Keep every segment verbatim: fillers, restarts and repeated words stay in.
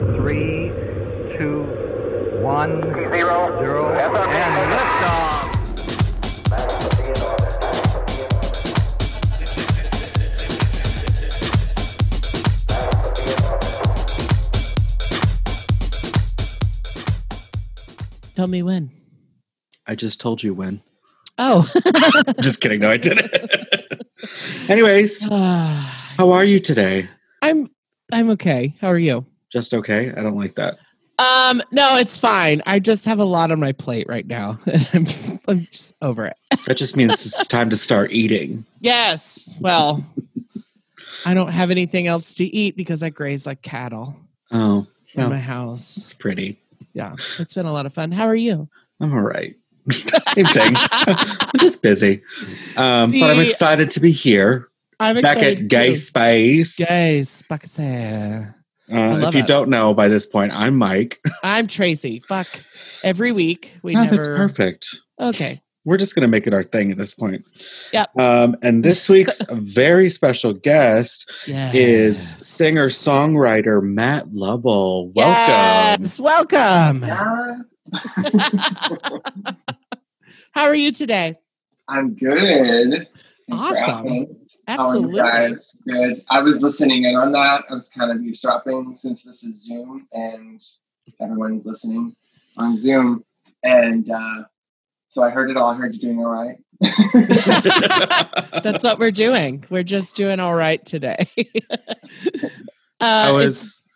Three, two, one, zero, zero, and liftoff. Tell me when. I just told you when. Oh. Just kidding. No, I didn't. Anyways, how are you today? I'm I'm okay. How are you? Just okay. I don't like that. Um, no, it's fine. I just have a lot on my plate right now. I'm, I'm just over it. That just means it's time to start eating. Yes. Well, I don't have anything else to eat because I graze like cattle. Oh. In well, my house. It's pretty. Yeah, it's been a lot of fun. How are you? I'm all right. Same thing. I'm just busy. Um, the, but I'm excited to be here. I'm Back excited at Gay too. Space. Gay Space. Uh, if you it. don't know by this point, I'm Mike. I'm Tracy. Fuck. Every week. we. No, never... That's perfect. Okay. We're just going to make it our thing at this point. Yep. Um, and this week's very special guest yes. is singer-songwriter Matt Lovell. Welcome. Yes, welcome. Yeah. How are you today? I'm good. Awesome. Absolutely. Guys? Good. I was listening in on that. I was kind of eavesdropping since this is Zoom and everyone's listening on Zoom. And, uh, So I heard it all. I heard you doing all right. That's what we're doing. We're just doing all right today. uh, I was.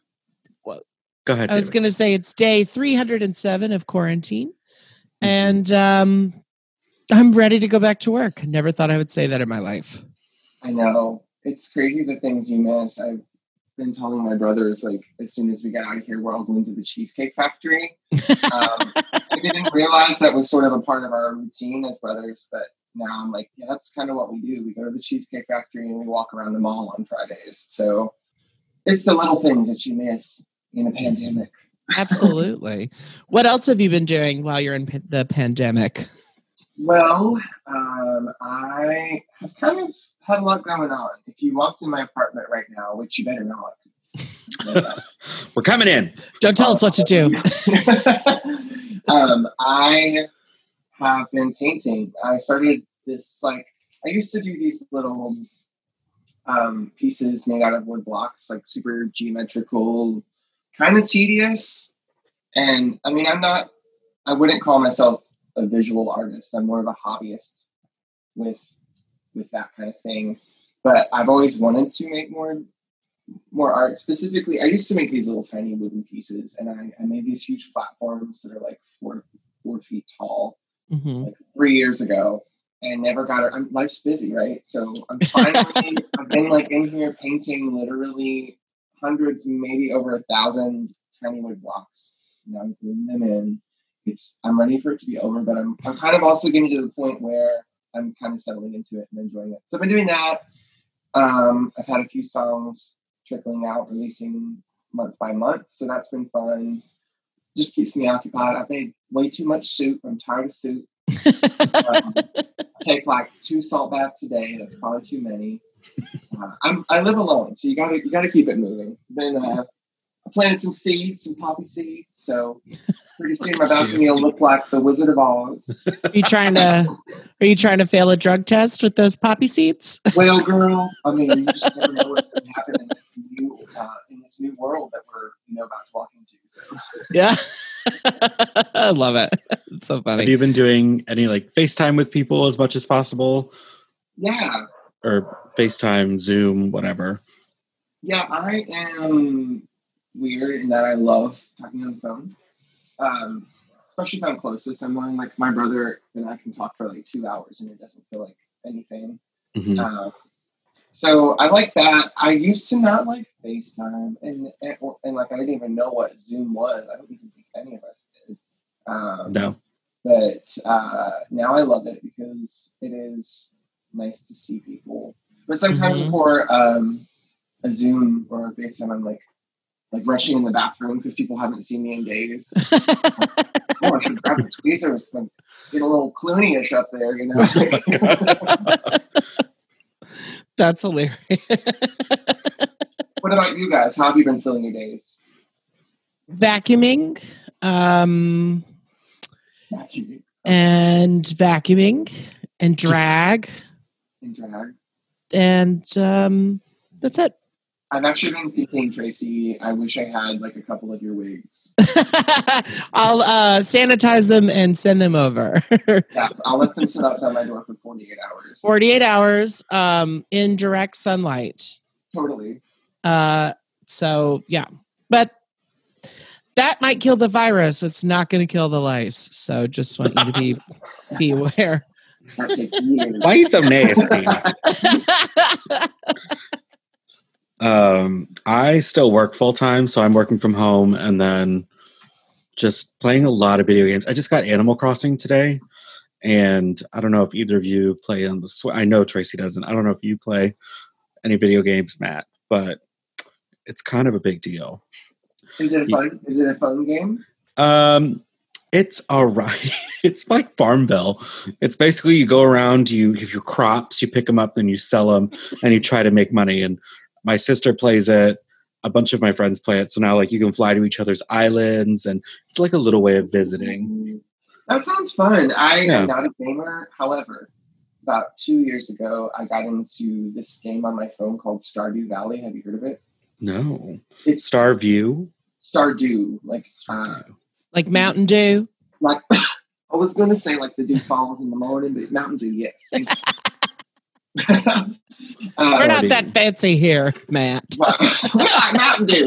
Well, go ahead. I David. was going to say it's day three hundred seven of quarantine, mm-hmm. and um, I'm ready to go back to work. Never thought I would say that in my life. I know, it's crazy the things you miss. I've been telling my brothers, like, as soon as we get out of here, we're all going to the Cheesecake Factory. Um, I didn't realize that was sort of a part of our routine as brothers, but now I'm like, yeah, that's kind of what we do. We go to the Cheesecake Factory and we walk around the mall on Fridays. So it's the little things that you miss in a pandemic. Absolutely. What else have you been doing while you're in p- the pandemic? Well, um, I have kind of had a lot going on. If you walked in my apartment right now, which you better not. We're coming in. Don't tell um, us what to do. Um, I have been painting. I started this, like, I used to do these little um, pieces made out of wood blocks, like super geometrical, kind of tedious. And I mean, I'm not, I wouldn't call myself a visual artist. I'm more of a hobbyist with, with that kind of thing. But I've always wanted to make more more art. Specifically, I used to make these little tiny wooden pieces, and I, I made these huge platforms that are like four four feet tall, mm-hmm. like three years ago, and never got it. I'm, life's busy, right? So I'm finally, I've been like in here painting literally hundreds, maybe over a thousand tiny wood blocks, and I'm gluing them in. It's, I'm ready for it to be over, but I'm, I'm kind of also getting to the point where I'm kind of settling into it and enjoying it. So I've been doing that. Um, I've had a few songs trickling out, releasing month by month. So that's been fun. Just keeps me occupied. I've made way too much soup. I'm tired of soup. um, I take like two salt baths a day. That's probably too many. Uh, I'm, I live alone, so you gotta you gotta keep it moving. Then uh, I planted some seeds, some poppy seeds. So pretty soon my balcony will look like the Wizard of Oz. Are you trying to? Are you trying to fail a drug test with those poppy seeds? Well, girl, I mean, you just never know what's gonna happen in this new uh, in this new world that we're you know about to walk into. So. Yeah, I love it. It's so funny. Have you been doing any like FaceTime with people as much as possible? Yeah. Or FaceTime, Zoom, whatever. Yeah, I am weird in that I love talking on the phone. Um, especially if I'm close with someone, like my brother and I can talk for like two hours and it doesn't feel like anything. Mm-hmm. Uh, so I like that. I used to not like FaceTime and, and, and like, I didn't even know what Zoom was. I don't even think any of us did. Um, no. But uh, now I love it because it is nice to see people. But sometimes mm-hmm. before um, a Zoom or a FaceTime, I'm like, like rushing in the bathroom because people haven't seen me in days. Oh, I should grab the tweezers and get a little Clooney-ish up there, you know? Oh That's hilarious. What about you guys? How have you been filling your days? Vacuuming. Um, and vacuuming and drag. And drag. And um, that's it. I've actually been thinking, Tracy, I wish I had like a couple of your wigs. I'll uh, sanitize them and send them over. Yeah, I'll let them sit outside my door for forty-eight hours. forty-eight hours um, in direct sunlight. Totally. Uh, so, yeah. But that might kill the virus. It's not going to kill the lice. So just want you to be, be aware. Why are you so nasty? Um, I still work full time, so I'm working from home and then just playing a lot of video games. I just got Animal Crossing today, and I don't know if either of you play on the Switch. I know Tracy doesn't. I don't know if you play any video games, Matt, but it's kind of a big deal. Is it a fun? Is it a fun game? Um, it's all right. It's like Farmville. It's basically you go around, you have your crops, you pick them up, and you sell them, and you try to make money. And my sister plays it. A bunch of my friends play it. So now, like, you can fly to each other's islands, and it's like a little way of visiting. That sounds fun. I yeah. am not a gamer. However, about two years ago, I got into this game on my phone called Stardew Valley. Have you heard of it? No. It's Starview? Stardew. Like, uh, like Mountain Dew? Like, I was going to say, like, the dew falls in the morning, but Mountain Dew, yes. uh, We're not that fancy here, Matt. Well, we're like Mountain Dew.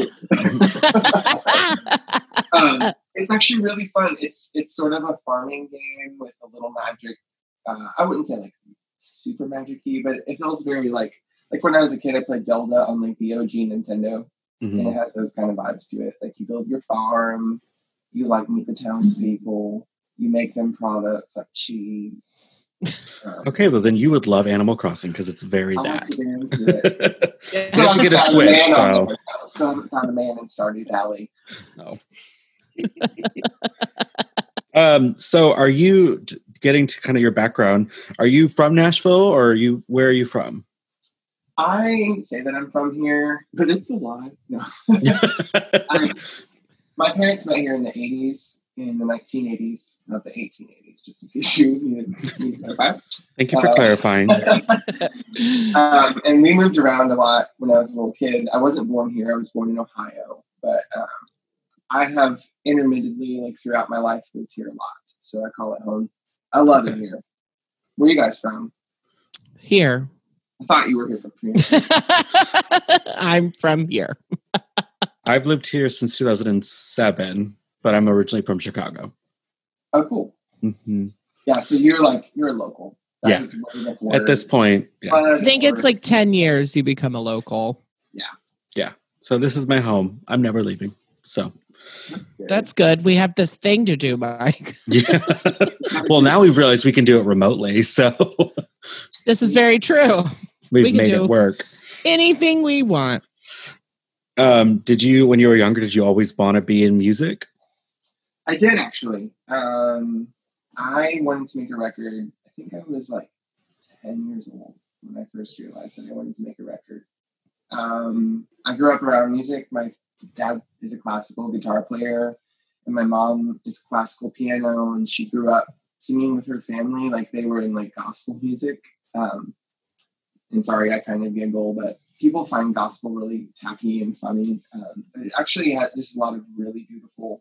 um, it's actually really fun. It's it's sort of a farming game with a little magic. Uh, I wouldn't say like super magic-y, but it feels very like like when I was a kid, I played Zelda on like the O G Nintendo, mm-hmm. and it has those kind of vibes to it. Like you build your farm, you like meet the townspeople, you make them products like cheese. Okay, well then you would love Animal Crossing because it's very I that. It. yeah, so you have to get a Switch, though. I still haven't found a man in Stardew Valley. No. um, so, are you getting to kind of your background? Are you from Nashville, or are you? Where are you from? I say that I'm from here, but it's a lie. No. I, my parents met here in the eighties. In the nineteen eighties, not the eighteen eighties, just in case you need to clarify. Thank you for uh, clarifying. um, and we moved around a lot when I was a little kid. I wasn't born here. I was born in Ohio. But um, I have intermittently, like throughout my life, lived here a lot. So I call it home. I love okay. it here. Where are you guys from? Here. I thought you were here from here. I'm from here. I've lived here since two thousand seven. But I'm originally from Chicago. Oh, cool. Mm-hmm. Yeah, so you're like, you're a local. That yeah. At this point. Yeah. I think it's like ten years you become a local. Yeah. Yeah. So this is my home. I'm never leaving. So. That's good. That's good. We have this thing to do, Mike. Yeah. Well, now we've realized we can do it remotely. So. This is very true. We've we made it work. Anything we want. Um, did you, when you were younger, did you always want to be in music? I did, actually. Um, I wanted to make a record. I think I was like ten years old when I first realized that I wanted to make a record. Um, I grew up around music. My dad is a classical guitar player, and my mom is classical piano, and she grew up singing with her family. Like, they were in, like, gospel music. Um, and sorry, I kind of giggle, but people find gospel really tacky and funny. Um, but it actually had, there's a lot of really beautiful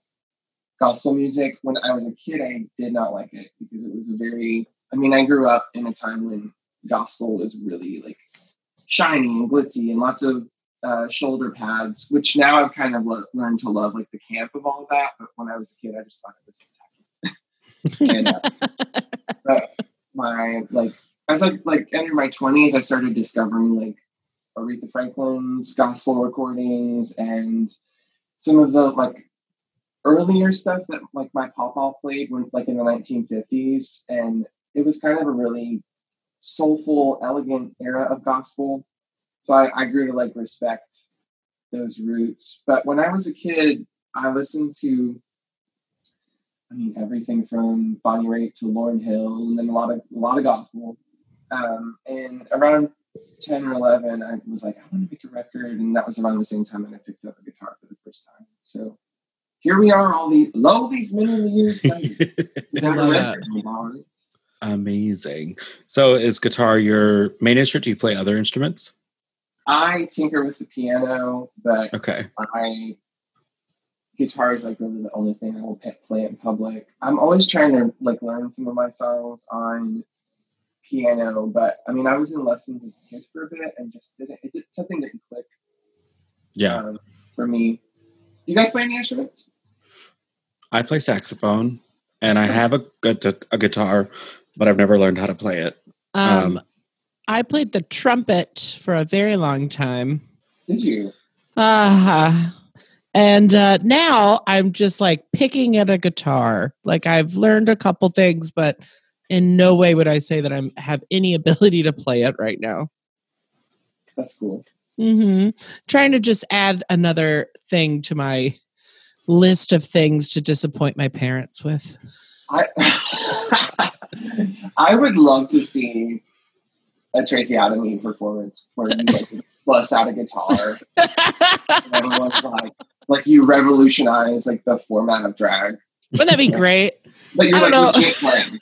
gospel music. When I was a kid, I did not like it because it was a very, I mean, I grew up in a time when gospel was really like shiny and glitzy and lots of uh, shoulder pads, which now I've kind of lo- learned to love, like the camp of all that. But when I was a kid, I just thought it was tacky. and, uh, but my, like, as I like entered my twenties, I started discovering like Aretha Franklin's gospel recordings and some of the like earlier stuff that like my papa played when like in the nineteen fifties, and it was kind of a really soulful, elegant era of gospel. So I, I grew to like respect those roots. But when I was a kid, I listened to, I mean, everything from Bonnie Raitt to Lauryn Hill, and then a lot of a lot of gospel. Um, and around ten or eleven, I was like, I want to make a record, and that was around the same time that I picked up a guitar for the first time. So here we are, all these, lo, these many years later. We got a record from Lawrence. Amazing. So is guitar your main instrument? Do you play other instruments? I tinker with the piano, but okay. I guitar is like really the only thing I will play in public. I'm always trying to like learn some of my songs on piano, but I mean, I was in lessons as a kid for a bit and just didn't. It did, something didn't click. Yeah, um, for me. You guys play any instruments? I play saxophone, and I have a a guitar, but I've never learned how to play it. Um, um I played the trumpet for a very long time. Did you? Uh-huh. And uh, now I'm just like picking at a guitar. Like I've learned a couple things, but in no way would I say that I have any ability to play it right now. That's cool. Mm-hmm. Trying to just add another thing to my list of things to disappoint my parents with. I, I would love to see a Tracy Adamy performance where you like bust out a guitar. And everyone's like, like you revolutionize like the format of drag. Wouldn't that be great? But you're I don't like know. Legit playing.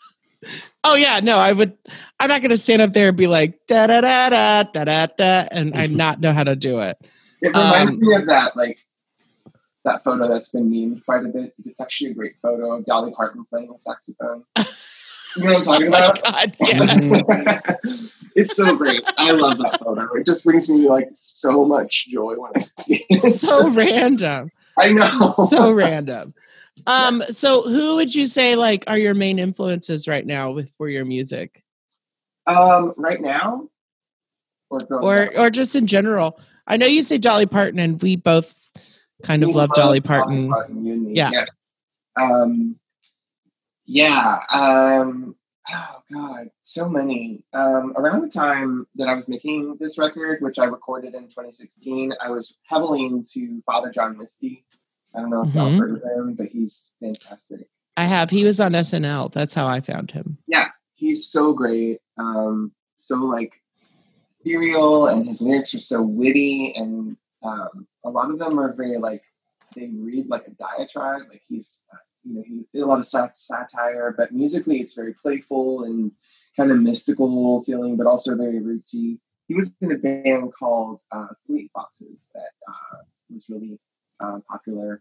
Oh yeah, no, I would. I'm not going to stand up there and be like da da da da da da da, and I not know how to do it. It reminds um, me of that like that photo that's been memed quite a bit. It's actually a great photo of Dolly Parton playing the saxophone. You know what I'm talking oh about? God, yeah. It's so great. I love that photo. It just brings me like so much joy when I see it. It's so random. I know. So random. Um, so who would you say like are your main influences right now with for your music? Um, right now? Or or, down? Or just in general. I know you say Dolly Parton and we both kind we of love, love Dolly Parton. Dolly Parton you and me. Yeah. yeah. Um yeah. Um oh God, so many. Um around the time that I was making this record, which I recorded in twenty sixteen, I was heavily into Father John Misty. I don't know if mm-hmm. y'all heard of him, but he's fantastic. I have. He was on S N L. That's how I found him. Yeah. He's so great. Um, so like ethereal, and his lyrics are so witty. And um, a lot of them are very like, they read like a diatribe. Like he's, you know, he did a lot of sat- satire, but musically it's very playful and kind of mystical feeling, but also very rootsy. He was in a band called uh, Fleet Foxes that uh, was really Uh, popular,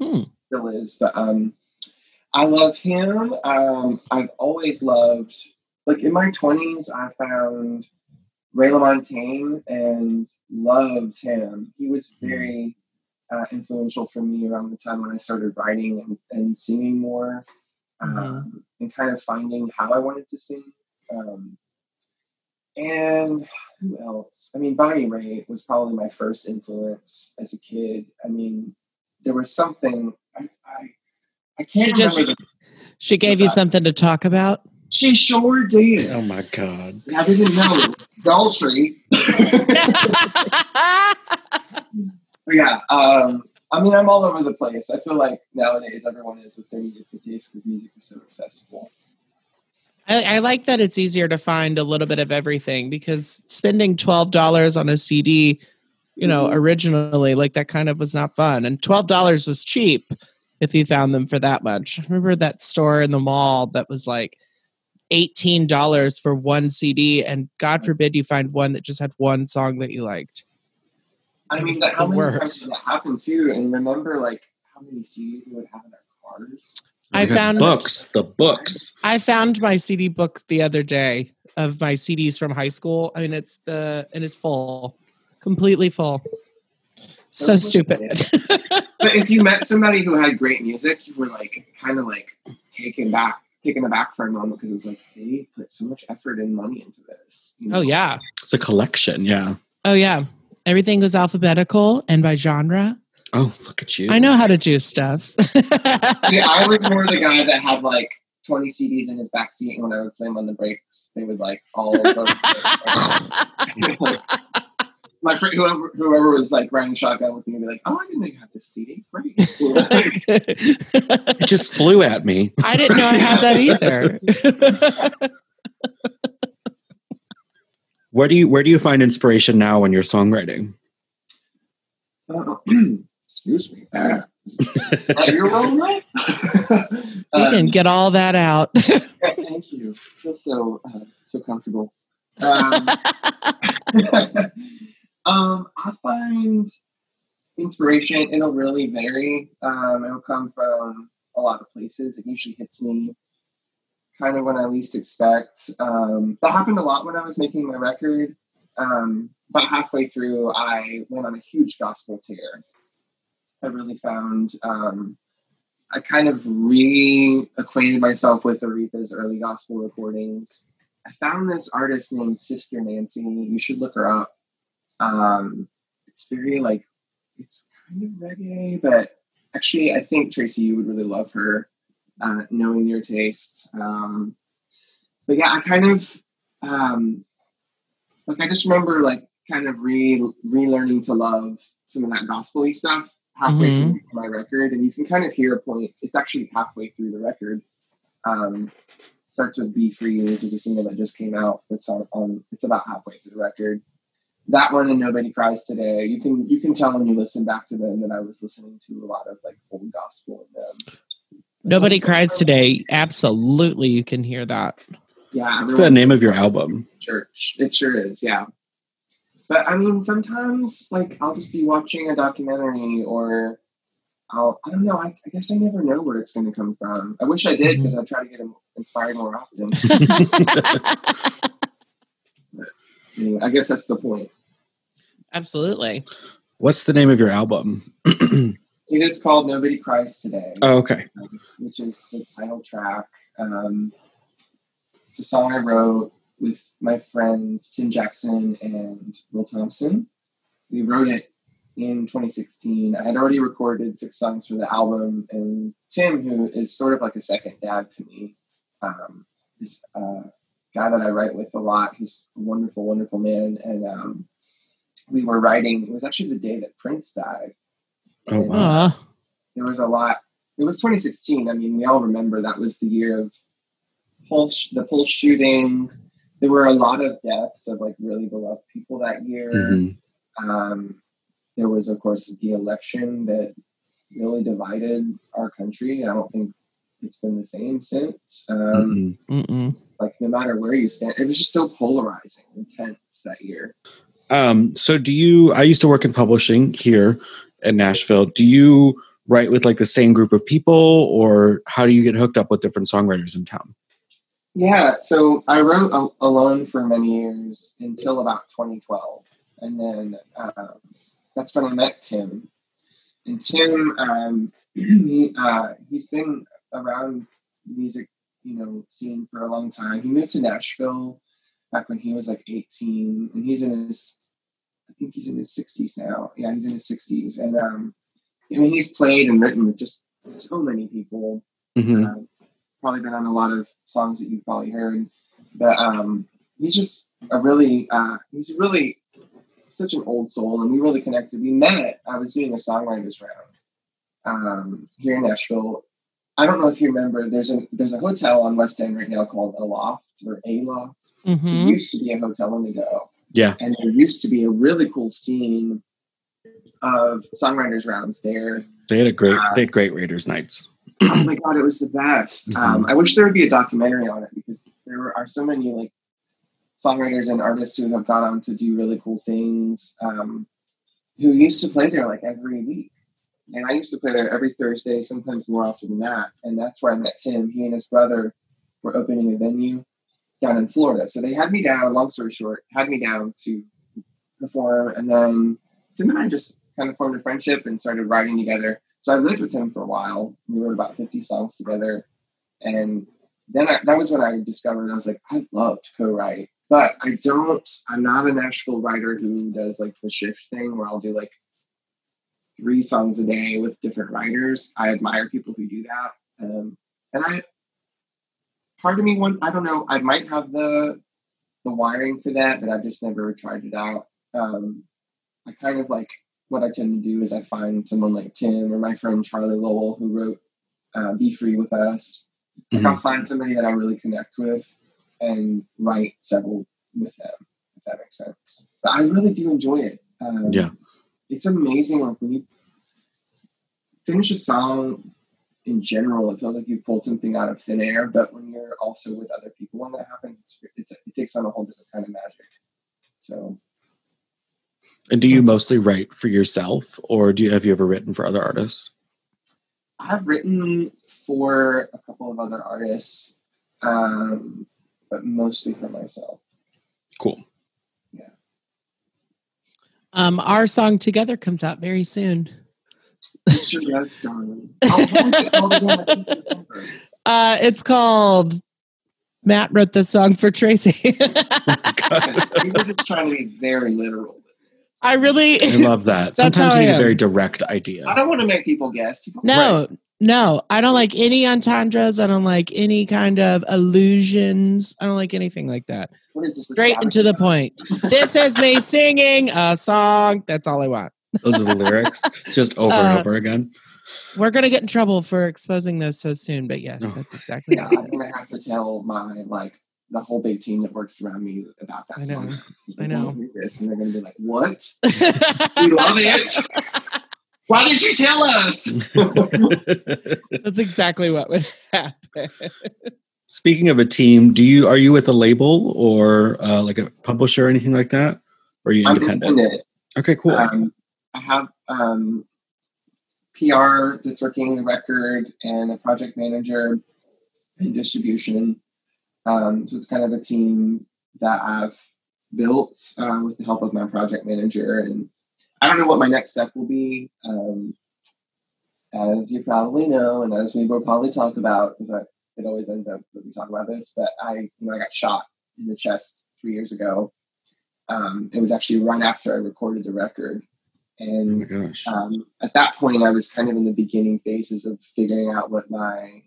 hmm. still is, but um, I love him. Um, I've always loved, like in my twenties, I found Ray LaMontagne and loved him. He was very uh, influential for me around the time when I started writing and, and singing more, um, mm-hmm. and kind of finding how I wanted to sing. Um, And who else? I mean, Bonnie Raitt was probably my first influence as a kid. I mean, there was something I I, I can't she just, remember. The, she gave you something to talk about? She sure did. Oh my God! I didn't know adultery. yeah. Um, I mean, I'm all over the place. I feel like nowadays everyone is with their music taste because music is so accessible. I, I like that it's easier to find a little bit of everything because spending twelve dollars on a C D, you know, mm-hmm. originally, like that kind of was not fun. And twelve dollars was cheap if you found them for that much. I remember that store in the mall that was like eighteen dollars for one C D, and God forbid you find one that just had one song that you liked. I mean, that, how many times did that happen too? And remember, like, how many C Ds we would have in our cars? I you found books, the books. I found my C D book the other day of my C Ds from high school. I mean, it's the, and it's full, completely full. So That's stupid. But if you met somebody who had great music, you were like, kind of like taken back, taken aback for a moment. Cause it's like, they put so much effort and money into this. You know? Oh yeah. It's a collection. Yeah. Oh yeah. Everything was alphabetical and by genre. Oh, look at you. I know how to do stuff. Yeah, I was more the guy that had like twenty C Ds in his backseat, and when I would slam on the brakes, they would like all over. My friend, whoever, whoever was like riding shotgun with me would be like, oh, I didn't know you had this C D. Great. It just flew at me. I didn't know I had that either. Where do you, where do you find inspiration now in your songwriting? Uh, Excuse me. Uh, Right, you're wrong, right? You uh, can get all that out. Yeah, thank you. I feel so uh, so comfortable. Um, um, I find inspiration, it'll really vary. Um, it'll come from a lot of places. It usually hits me kind of when I least expect. Um, that happened a lot when I was making my record. Um, about halfway through, I went on a huge gospel tear. I really found, um, I kind of reacquainted myself with Aretha's early gospel recordings. I found this artist named Sister Nancy. You should look her up. Um, it's very like, it's kind of reggae, but actually I think, Tracy, you would really love her, uh, knowing your tastes. Um, but yeah, I kind of, um, like, I just remember like kind of re relearning to love some of that gospel-y stuff halfway mm-hmm. through my record. And you can kind of hear a point, it's actually halfway through the record. Um, starts with Be Free, which is a single that just came out. It's on, on it's about halfway through the record. That one and Nobody Cries Today. You can you can tell when you listen back to them that I was listening to a lot of like old gospel in them. Nobody Cries so, Today. Absolutely, you can hear that. Yeah. What's the name of your album? Church. It sure is, yeah. But I mean, sometimes like I'll just be watching a documentary or I'll, I don't know. I, I guess I never know where it's going to come from. I wish I did because I try to get inspired more often. But, anyway, I guess that's the point. Absolutely. What's the name of your album? It is called Nobody Cries Today. Oh, okay. Which is the title track. Um, it's a song I wrote with my friends Tim Jackson and Will Thompson. We wrote it in twenty sixteen. I had already recorded six songs for the album, and Tim, who is sort of like a second dad to me, um, is a guy that I write with a lot. He's a wonderful, wonderful man. And um, we were writing, it was actually the day that Prince died. Oh, and wow. There was a lot. It was twenty sixteen. I mean, we all remember that was the year of Pulse, the Pulse shooting. There were a lot of deaths of like really beloved people that year. Mm-hmm. Um, There was, of course, the election that really divided our country. I don't think it's been the same since. Um, Mm-mm. Mm-mm. Like, no matter where you stand, it was just so polarizing and tense that year. Um, so do you, I used to work in publishing here in Nashville. Do you write with like the same group of people, or how do you get hooked up with different songwriters in town? Yeah, so I wrote a- alone for many years until about twenty twelve. And then... Um, That's when I met Tim. And Tim, um, he, uh, he's been around music, you know, scene for a long time. He moved to Nashville back when he was like eighteen, and he's in his, I think he's in his sixties now. Yeah, he's in his sixties. And um, I mean, he's played and written with just so many people. Mm-hmm. Um, probably been on a lot of songs that you've probably heard. But um, he's just a really, uh, he's really, such an old soul, and we really connected. We met, I was doing a songwriters round um, here in Nashville. I don't know if you remember, there's a there's a hotel on West End right now called Aloft, or Aloft. Mm-hmm. It used to be a hotel long ago. Yeah. And there used to be a really cool scene of songwriters rounds there. They had a great, uh, they had great Raiders nights. Oh my God, it was the best. Mm-hmm. Um, I wish there would be a documentary on it, because there are so many like songwriters and artists who have gone on to do really cool things, um, who used to play there like every week. And I used to play there every Thursday, sometimes more often than that. And that's where I met Tim. He and his brother were opening a venue down in Florida. So they had me down, long story short, had me down to perform. And then Tim and I just kind of formed a friendship and started writing together. So I lived with him for a while. We wrote about fifty songs together. And then I, that was when I discovered, I was like, I love to co-write. But I don't, I'm not a Nashville writer who does like the shift thing where I'll do like three songs a day with different writers. I admire people who do that. Um, and I, part of me, one, I don't know, I might have the the wiring for that, but I've just never tried it out. Um, I kind of like, what I tend to do is I find someone like Tim or my friend Charlie Lowell, who wrote uh, Be Free with us. Like, mm-hmm. I'll find somebody that I really connect with and write several with them, if that makes sense. But I really do enjoy it. Um, yeah, it's amazing. Like, when you finish a song in general, it feels like you pulled something out of thin air, but when you're also with other people, when that happens, it's, it's, it takes on a whole different kind of magic. So. And do you mostly write for yourself, or do you, have you ever written for other artists? I've written for a couple of other artists, um, but mostly for myself. Cool. Yeah. Um, our song Together comes out very soon. Sure, that's done. uh, it's called Matt Wrote This Song for Tracy. We were just trying to be very literal. I really I love that. Sometimes you need a very direct idea. I don't want to make people guess. People no, right. no. I don't like any entendres. I don't like any kind of allusions. I don't like anything like that. What is this, straight and to the point. This is me singing a song. That's all I want. Those are the lyrics, just over uh, and over again. We're going to get in trouble for exposing those so soon, but yes, oh. that's exactly yeah, what I'm going to have to tell my, like, the whole big team that works around me about that I song. Know. Like, I know. This, and they're going to be like, what? We love it. Why did you tell us? That's exactly what would happen. Speaking of a team, do you are you with a label or uh, like a publisher or anything like that? Or are you independent? I'm independent. Okay, cool. Um, I have um, P R that's working the record and a project manager and distribution. Um, so it's kind of a team that I've built uh, with the help of my project manager. And I don't know what my next step will be. Um, as you probably know, and as we will probably talk about, because it always ends up that we talk about this, but I, you know, I got shot in the chest three years ago. Um, it was actually right after I recorded the record. And oh um, at that point, I was kind of in the beginning phases of figuring out what my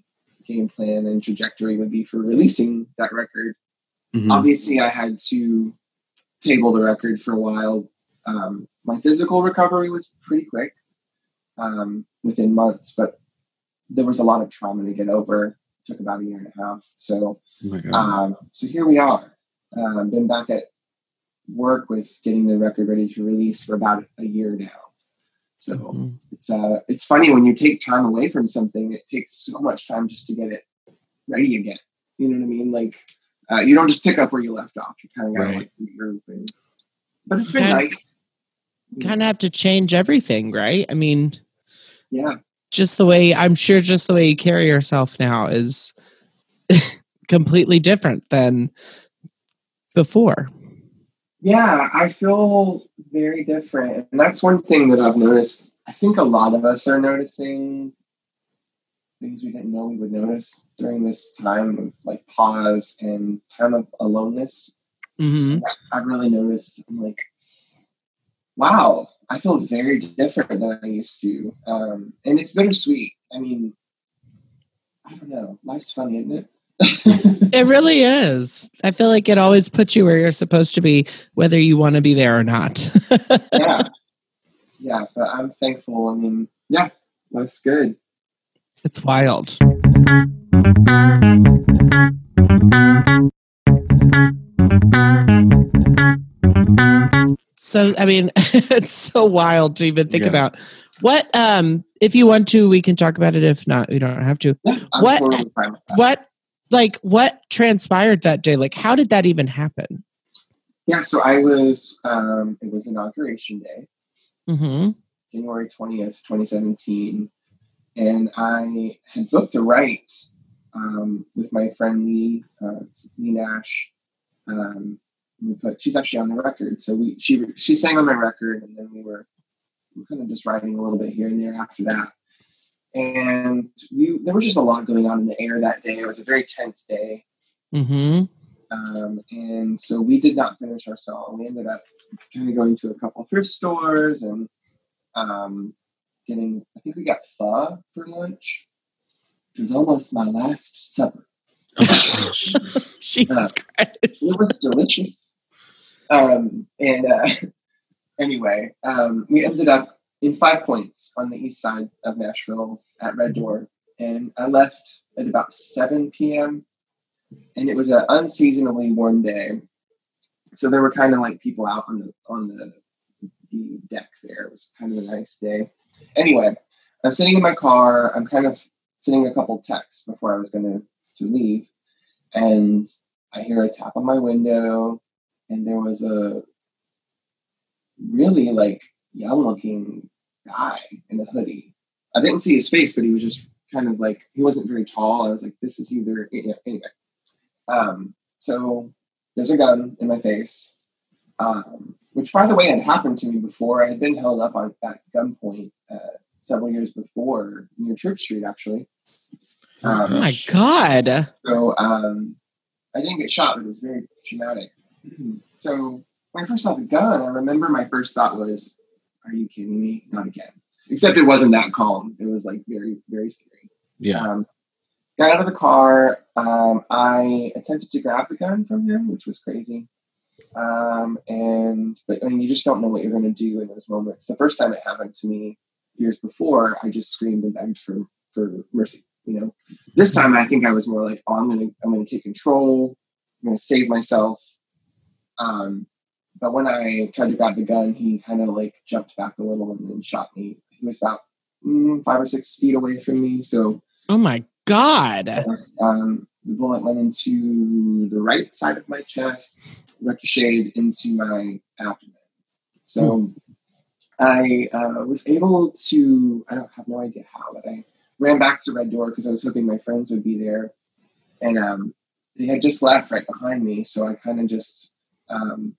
game plan and trajectory would be for releasing that record. Mm-hmm. Obviously, I had to table the record for a while. Um, my physical recovery was pretty quick, um, within months, but there was a lot of trauma to get over. It took about a year and a half. So, oh um, so here we are. Uh, I've been back at work with getting the record ready to release for about a year now. So mm-hmm. it's uh it's funny when you take time away from something, it takes so much time just to get it ready again. You know what I mean? Like uh, you don't just pick up where you left off. You kind of gotta right. like do your thing. But it's been kinda, nice. Kind of have to change everything, right? I mean, yeah. Just the way I'm sure, just the way you carry yourself now is completely different than before. Yeah, I feel very different. And that's one thing that I've noticed. I think a lot of us are noticing things we didn't know we would notice during this time of like pause and time of aloneness. Mm-hmm. I've really noticed, I'm like, wow, I feel very different than I used to. Um, and it's bittersweet. I mean, I don't know. Life's funny, isn't it? It really is. I feel like it always puts you where you're supposed to be, whether you want to be there or not. yeah. Yeah, but I'm thankful. I mean, yeah, that's good. It's wild. So, I mean, it's so wild to even think yeah. about. What, um, if you want to, we can talk about it. If not, we don't have to. Yeah, what, totally what, Like, what transpired that day? Like, how did that even happen? Yeah, so I was, um, it was Inauguration Day, mm-hmm. January twentieth, twenty seventeen. And I had booked a write um, with my friend Lee, uh, Lee Nash. Um, we put, she's actually on the record. So we she she sang on my record, and then we were, we were kind of just writing a little bit here and there after that. And we, there was just a lot going on in the air that day. It was a very tense day. Mm-hmm. Um, and so we did not finish our song. We ended up kind of going to a couple thrift stores and um, getting, I think we got pho for lunch. It was almost my last supper. Oh, gosh. Jesus uh, Christ. It was delicious. Um, and uh, anyway, um, we ended up in Five Points on the east side of Nashville at Red Door. And I left at about seven p.m. And it was an unseasonably warm day. So there were kind of like people out on the on the, the deck there. It was kind of a nice day. Anyway, I'm sitting in my car. I'm kind of sending a couple texts before I was going to to leave. And I hear a tap on my window. And there was a really, like, young-looking guy in a hoodie. I didn't see his face, but he was just kind of, like, he wasn't very tall. I was like, this is either, you know, anyway. Um, so there's a gun in my face. Um, which, by the way, had happened to me before. I had been held up on that gunpoint uh, several years before, near Church Street, actually. Um, oh, my God. So um, I didn't get shot, but it was very traumatic. So when I first saw the gun, I remember my first thought was, are you kidding me? Not again. Except it wasn't that calm. It was, like, very, very scary. Yeah. Um, got out of the car. Um, I attempted to grab the gun from him, which was crazy. Um, and, but I mean, you just don't know what you're going to do in those moments. The first time it happened to me years before, I just screamed and begged for, for mercy, you know. This time I think I was more like, oh, I'm going to, I'm going to take control. I'm going to save myself. Um, but when I tried to grab the gun, he kind of like jumped back a little and then shot me. He was about mm, five or six feet away from me. So, oh my God. Um, the bullet went into the right side of my chest, ricocheted into my abdomen. So hmm. I uh, was able to, I don't have no idea how, but I ran back to Red Door because I was hoping my friends would be there. And um, they had just left right behind me. So I kind of just, um,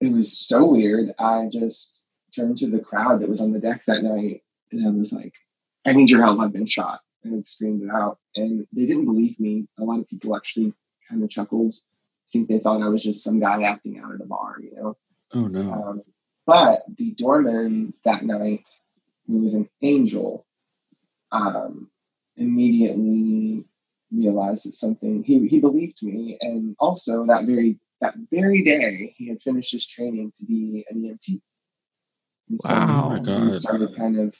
it was so weird. I just turned to the crowd that was on the deck that night. And I was like, I need your help. I've been shot. And screamed it out. And they didn't believe me. A lot of people actually kind of chuckled. I think they thought I was just some guy acting out at a bar, you know? Oh, no. Um, but the doorman that night, who was an angel, um, immediately realized that something, he he believed me. And also that very that very day, he had finished his training to be an E M T. And so wow. He, oh my God. Started kind of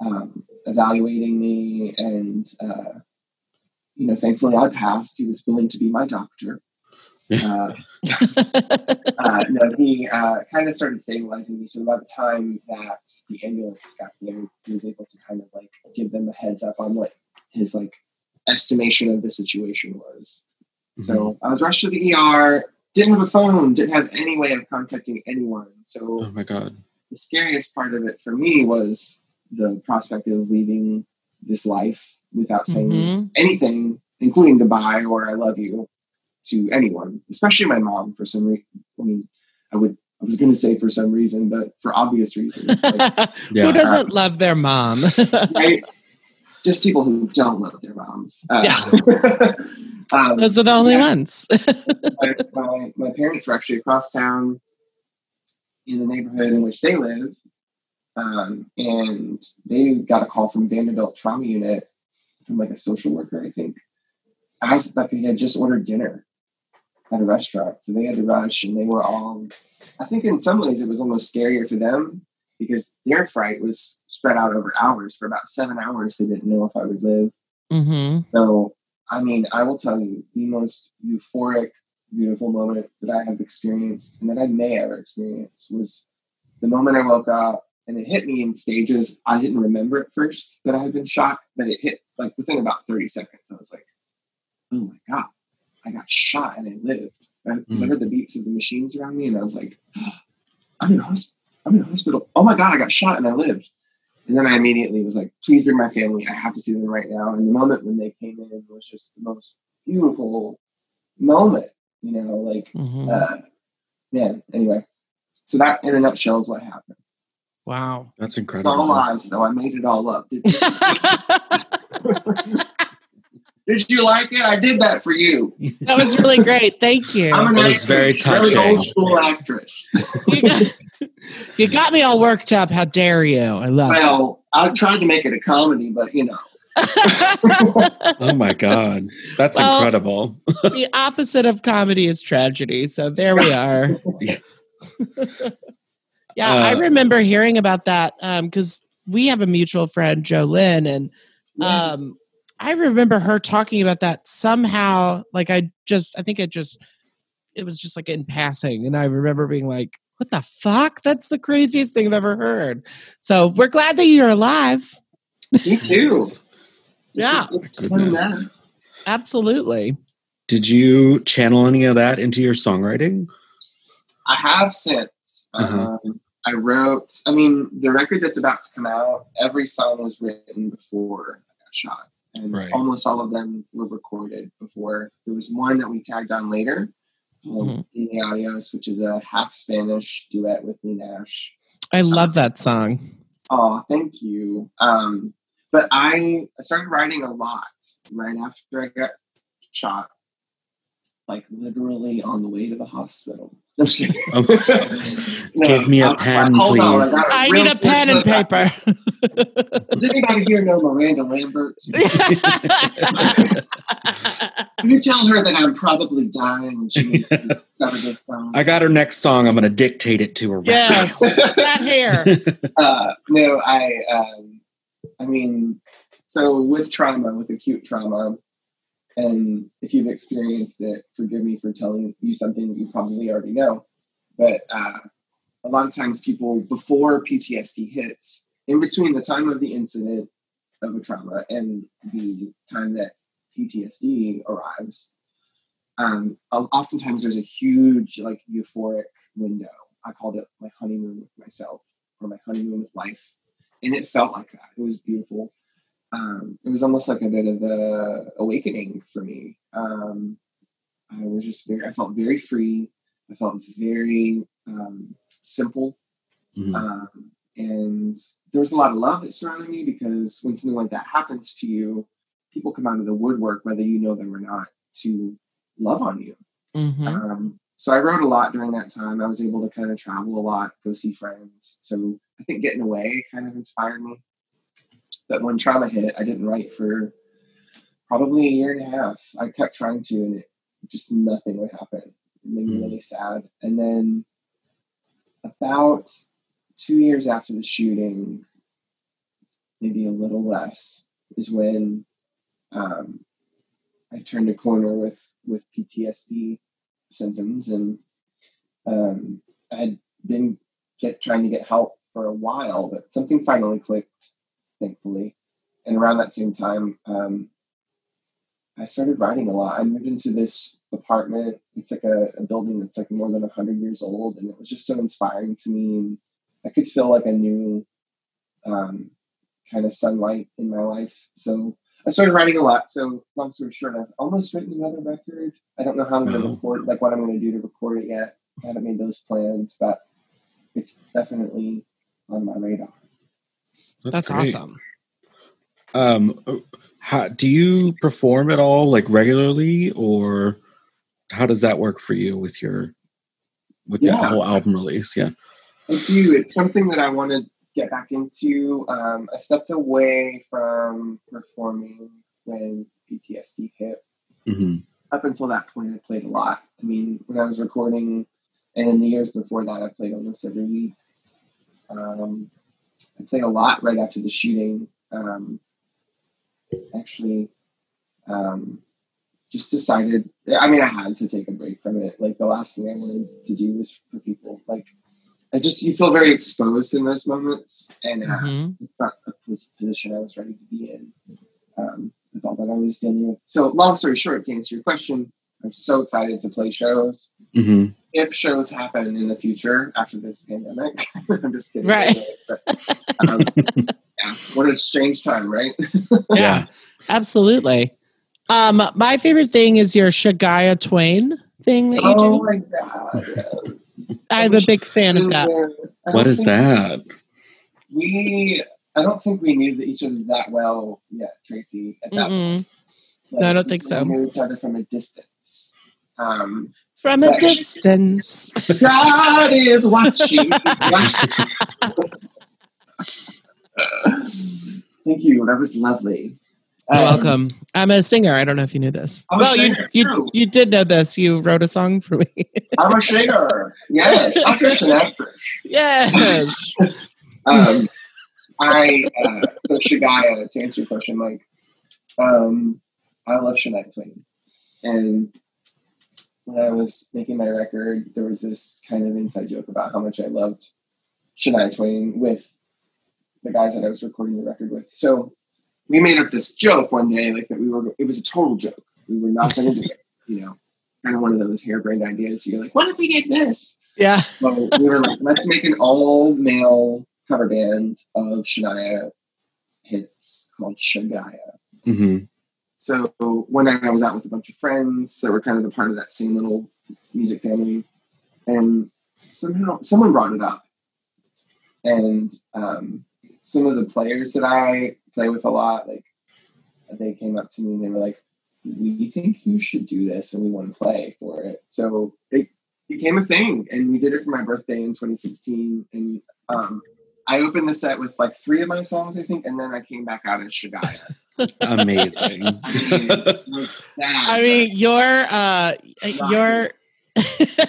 um, evaluating me and, uh, you know, thankfully I passed. He was willing to be my doctor. Uh, uh, no, he uh, kind of started stabilizing me. So by the time that the ambulance got there, he was able to kind of like give them a heads up on what his like estimation of the situation was. Mm-hmm. So I was rushed to the E R, didn't have a phone, didn't have any way of contacting anyone. So oh my God. The scariest part of it for me was the prospect of leaving this life without saying mm-hmm. anything, including goodbye or I love you to anyone, especially my mom for some reason. I mean, I would, I was going to say for some reason, but for obvious reasons. Like, yeah. Who doesn't um, love their mom? Right? Just people who don't love their moms. Uh, yeah. um, Those are the only yeah. ones. my, my, my parents were actually across town in the neighborhood in which they live. Um, and they got a call from Vanderbilt Trauma Unit from like a social worker, I think. I was like, they had just ordered dinner at a restaurant. So they had to rush and they were all, I think in some ways it was almost scarier for them because their fright was spread out over hours. For about seven hours, they didn't know if I would live. Mm-hmm. So, I mean, I will tell you the most euphoric, beautiful moment that I have experienced and that I may ever experience was the moment I woke up. And it hit me in stages. I didn't remember at first that I had been shot, but it hit like within about thirty seconds. I was like, oh my God, I got shot and I lived. I, mm-hmm. I heard the beeps of the machines around me and I was like, oh, I'm in hosp- I'm in hospital. Oh my God, I got shot and I lived. And then I immediately was like, please bring my family. I have to see them right now. And the moment when they came in was just the most beautiful moment, you know, like, mm-hmm. uh, man, anyway. So that in a nutshell is what happened. Wow. That's incredible. It's all lies, though. I made it all up. Did you? Did you like it? I did that for you. That was really great. Thank you. I'm an that actress, was very touching. Very old school actress. you, got, you got me all worked up. How dare you? I love well, it. Well, I tried to make it a comedy, but, you know. Oh, my God. That's well, incredible. The opposite of comedy is tragedy. So there we are. Yeah, uh, I remember hearing about that because um, we have a mutual friend, Jo Lynn, and um, yeah. I remember her talking about that somehow. Like I just, I think it just, it was just like in passing, and I remember being like, what the fuck? That's the craziest thing I've ever heard. So we're glad that you're alive. You too. Yeah. Goodness. Absolutely. Did you channel any of that into your songwriting? I have since. Uh-huh. Um, I wrote, I mean, the record that's about to come out, every song was written before I got shot. And right. almost all of them were recorded before. There was one that we tagged on later, um, mm-hmm. The Adios, which is a half Spanish duet with Lee Nash. I love um, that song. Oh, thank you. Um, but I started writing a lot right after I got shot, like literally on the way to the hospital. No, no, give me a pen, like, please. On, I, I need a pen and paper. Does anybody here know Miranda Lambert? You tell her that I'm probably dying and she needs to cover this song. I got her next song. I'm going to dictate it to her. Right yes, that hair. Uh, no, I, um, I mean, so with trauma, with acute trauma, and if you've experienced it, forgive me for telling you something that you probably already know. But uh, a lot of times people, before P T S D hits, in between the time of the incident of a trauma and the time that P T S D arrives, um, oftentimes there's a huge, like, euphoric window. I called it my honeymoon with myself, or my honeymoon with life. And it felt like that. It was beautiful. Um, it was almost like a bit of a awakening for me. Um, I was just very, I felt very free. I felt very, um, simple. Mm-hmm. Um, and there was a lot of love that surrounded me, because when something like that happens to you, people come out of the woodwork, whether you know them or not, to love on you. Mm-hmm. Um, so I wrote a lot during that time. I was able to kind of travel a lot, go see friends. So I think getting away kind of inspired me. But when trauma hit, I didn't write for probably a year and a half. I kept trying to, and it just nothing would happen. It made me really sad. And then about two years after the shooting, maybe a little less, is when um, I turned a corner with, with P T S D symptoms. And um, I had been get, trying to get help for a while, but something finally clicked, thankfully. And around that same time, um, I started writing a lot. I moved into this apartment. It's like a, a building that's like more than one hundred years old. And it was just so inspiring to me. And I could feel like a new um, kind of sunlight in my life. So I started writing a lot. So long story short, I've almost written another record. I don't know how I'm going to record, like what I'm going to do to record it yet. I haven't made those plans, but it's definitely on my radar. That's, That's awesome. Um, how, do you perform at all, like regularly, or how does that work for you with your with yeah. the whole album release? Yeah, thank you. It's something that I want to get back into. Um, I stepped away from performing when P T S D hit. Mm-hmm. Up until that point, I played a lot. I mean, when I was recording, and in the years before that, I played almost every week. Um. I played a lot right after the shooting. Um, actually, um, just decided, I mean, I had to take a break from it. Like, the last thing I wanted to do was for people. Like, I just, you feel very exposed in those moments. And uh, mm-hmm. it's not a position I was ready to be in um, with all that I was dealing with. So long story short, to answer your question, I'm so excited to play shows. Mm-hmm. If shows happen in the future after this pandemic, I'm just kidding. Right. But, um, yeah. What a strange time, right? Yeah, absolutely. Um, my favorite thing is your Shania Twain thing that you do. Oh my God. Yes. I'm a big fan of that. What is that? We, I don't think we knew each other that well yet, Tracy, at that mm-mm. point. Like, no, I don't think so. We knew each other from a distance. Um, From a like, distance. God is watching. Thank you. That was lovely. Um, Welcome. I'm a singer. I don't know if you knew this. I'm well, you, you you did know this. You wrote a song for me. I'm a singer. Yes. Actress and actress. Yes. um, I, uh, so Shania, to answer your question, like, um, I love Shania Twain. And when I was making my record, there was this kind of inside joke about how much I loved Shania Twain with the guys that I was recording the record with. So we made up this joke one day, like that we were, it was a total joke. We were not going to do it, you know, kind of one of those harebrained ideas. You're like, what if we did this? Yeah. So we were like, let's make an all male cover band of Shania hits called Shania. Mm-hmm. So one night I was out with a bunch of friends that were kind of the part of that same little music family. And somehow someone brought it up. And um, some of the players that I play with a lot, like they came up to me and they were like, we think you should do this and we want to play for it. So it became a thing. And we did it for my birthday in twenty sixteen. And um, I opened the set with like three of my songs, I think. And then I came back out as Shania. Amazing. I mean, it was sad, I mean your uh your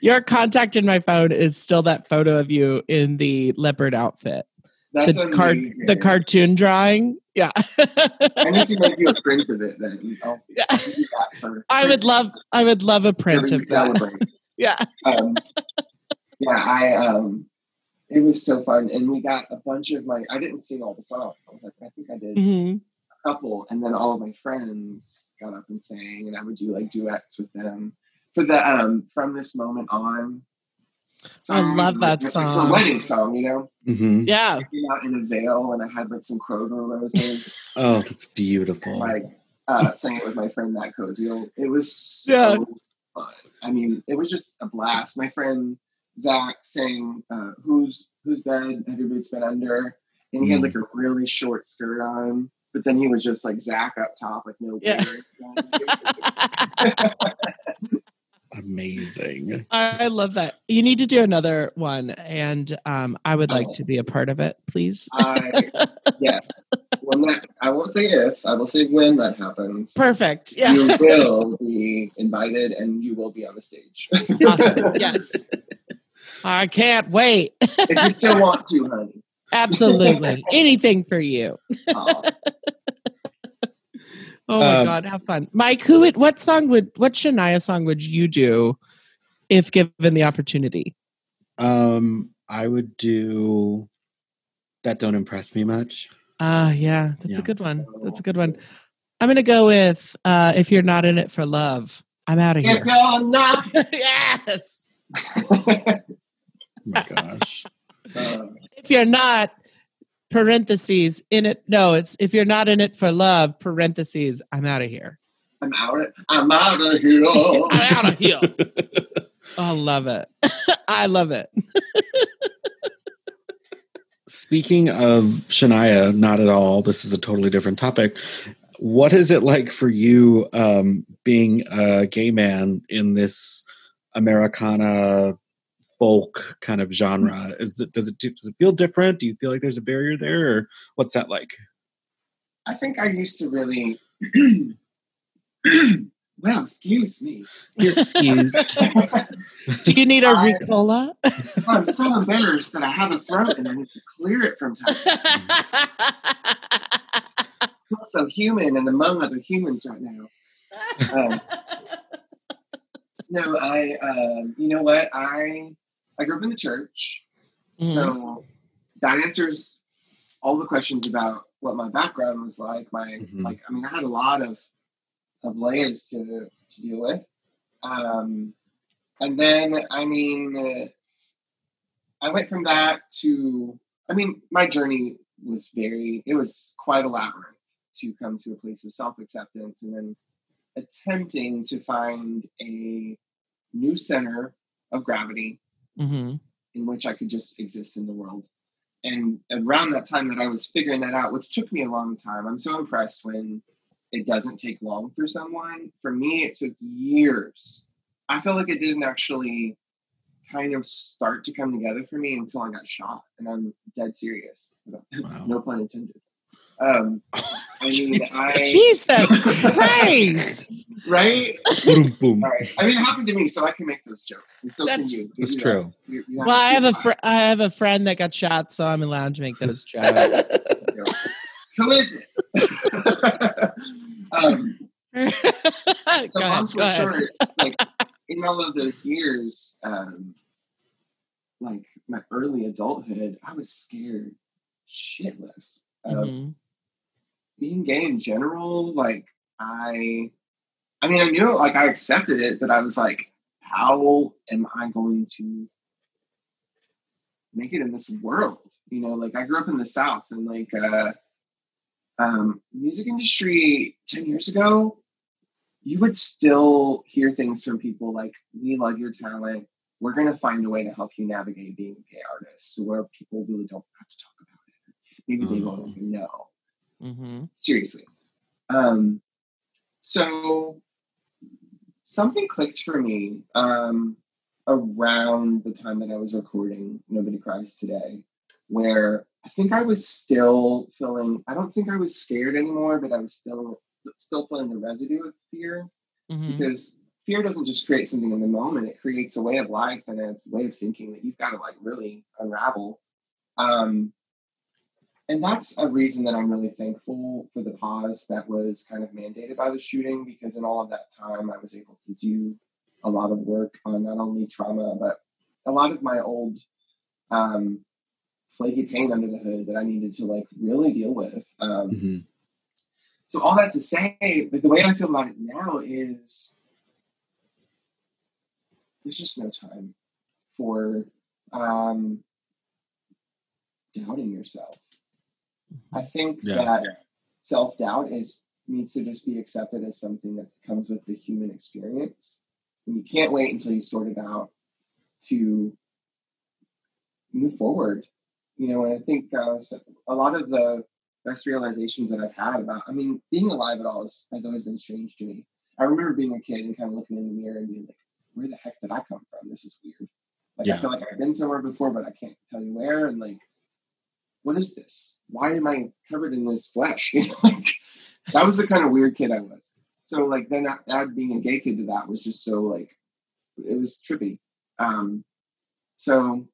your contact in my phone is still that photo of you in the leopard outfit. That's the car- the cartoon drawing. Yeah. I need to make you a print of it then. I'll, yeah. I'll do that for, I would love I would love a print of that. Yeah. Um, yeah, I um it was so fun. And we got a bunch of my, I didn't sing all the songs. I was like, I think I did mm-hmm. a couple. And then all of my friends got up and sang, and I would do like duets with them for the, um, From This Moment On song. I love that like, song. Like the wedding song, you know? Mm-hmm. Yeah. I came out in a veil and I had like some Kroger roses. Oh, that's beautiful. And, like, uh, sang it with my friend, Matt Koziel. It was so yeah. fun. I mean, it was just a blast. My friend, Zach sang uh, "Who's Who's Bed Have Your Boots Been Under," and he mm. had like a really short skirt on, but then he was just like Zach up top with no yeah. beard. Amazing! I love that. You need to do another one, and um, I would like oh. to be a part of it, please. I, yes, when that, I won't say if, I will say when that happens. Perfect. Yeah, you will be invited, and you will be on the stage. Awesome. Yes. I can't wait. If you still want to, honey. Absolutely. Anything for you. Oh, oh my um, God. How fun. Mike, who would, what song would, what Shania song would you do if given the opportunity? Um, I would do That Don't Impress Me Much. Ah, uh, yeah. That's yeah. a good one. That's a good one. I'm going to go with uh, If You're Not In It For Love. I'm out of here. If you're not. Yes. Oh my gosh. Uh, if you're not, parentheses, in it. No, it's if you're not in it for love, parentheses, I'm out of here. I'm out of I'm out of here. I'm out of here. I love it. I love it. Speaking of Shania, not at all. This is a totally different topic. What is it like for you um, being a gay man in this Americana folk kind of genre? Is that, does it does it feel different? Do you feel like there's a barrier there, or what's that like? I think I used to really. Well, excuse me. You're excused. Do you need a Ricola? I'm so embarrassed that I have a throat and I need to clear it from time to time. I'm so human and among other humans right now. Um, No, I, um, you know what? I I grew up in the church. Mm. So that answers all the questions about what my background was like. My, mm-hmm. like, I mean, I had a lot of, of layers to, to deal with. Um, and then, I mean, uh, I went from that to, I mean, my journey was very, it was quite elaborate to come to a place of self-acceptance and then attempting to find a new center of gravity mm-hmm. in which I could just exist in the world. And around that time that I was figuring that out, which took me a long time, I'm so impressed when it doesn't take long for someone. For me, it took years. I feel like it didn't actually kind of start to come together for me until I got shot. And I'm dead serious. Wow. No pun intended. Um, I mean, Jesus, I, Jesus Christ, right? Boom, boom. All right. I mean, it happened to me, so I can make those jokes. And so that's, can you. That's you true. Have, you, you have well, I have a fr- I have a friend that got shot, so I'm allowed to make those jokes. Who is it? um, so long story short, like, all of those years, um, like my early adulthood, I was scared shitless of mm-hmm. being gay in general. Like I, I mean, I knew it, like I accepted it, but I was like, how am I going to make it in this world? You know, like I grew up in the South, and like, uh, um, music industry ten years ago, you would still hear things from people like, we love your talent. We're going to find a way to help you navigate being a gay artist, where people really don't have to talk about it. Maybe mm-hmm. they won't even know. Mm-hmm. Seriously. Um, so something clicked for me um, around the time that I was recording Nobody Cries Today, where I think I was still feeling, I don't think I was scared anymore, but I was still still feeling the residue of fear, mm-hmm. because fear doesn't just create something in the moment. It creates a way of life and a way of thinking that you've got to like really unravel. Um, and that's a reason that I'm really thankful for the pause that was kind of mandated by the shooting, because in all of that time, I was able to do a lot of work on not only trauma, but a lot of my old um, flaky pain under the hood that I needed to like really deal with. Um, mm-hmm. So all that to say, but the way I feel about it now is there's just no time for um, doubting yourself. I think yeah. that yeah. self-doubt is needs to just be accepted as something that comes with the human experience. And you can't wait until you sort it out to move forward. You know, and I think uh, so a lot of the best realizations that I've had about, I mean, being alive at all is, has always been strange to me. I remember being a kid and kind of looking in the mirror and being like, where the heck did I come from? This is weird. Like, yeah. I feel like I've been somewhere before, but I can't tell you where. And like, what is this? Why am I covered in this flesh? You know, like, that was the kind of weird kid I was. So like, then I, add being a gay kid to that was just so like, it was trippy. Um, so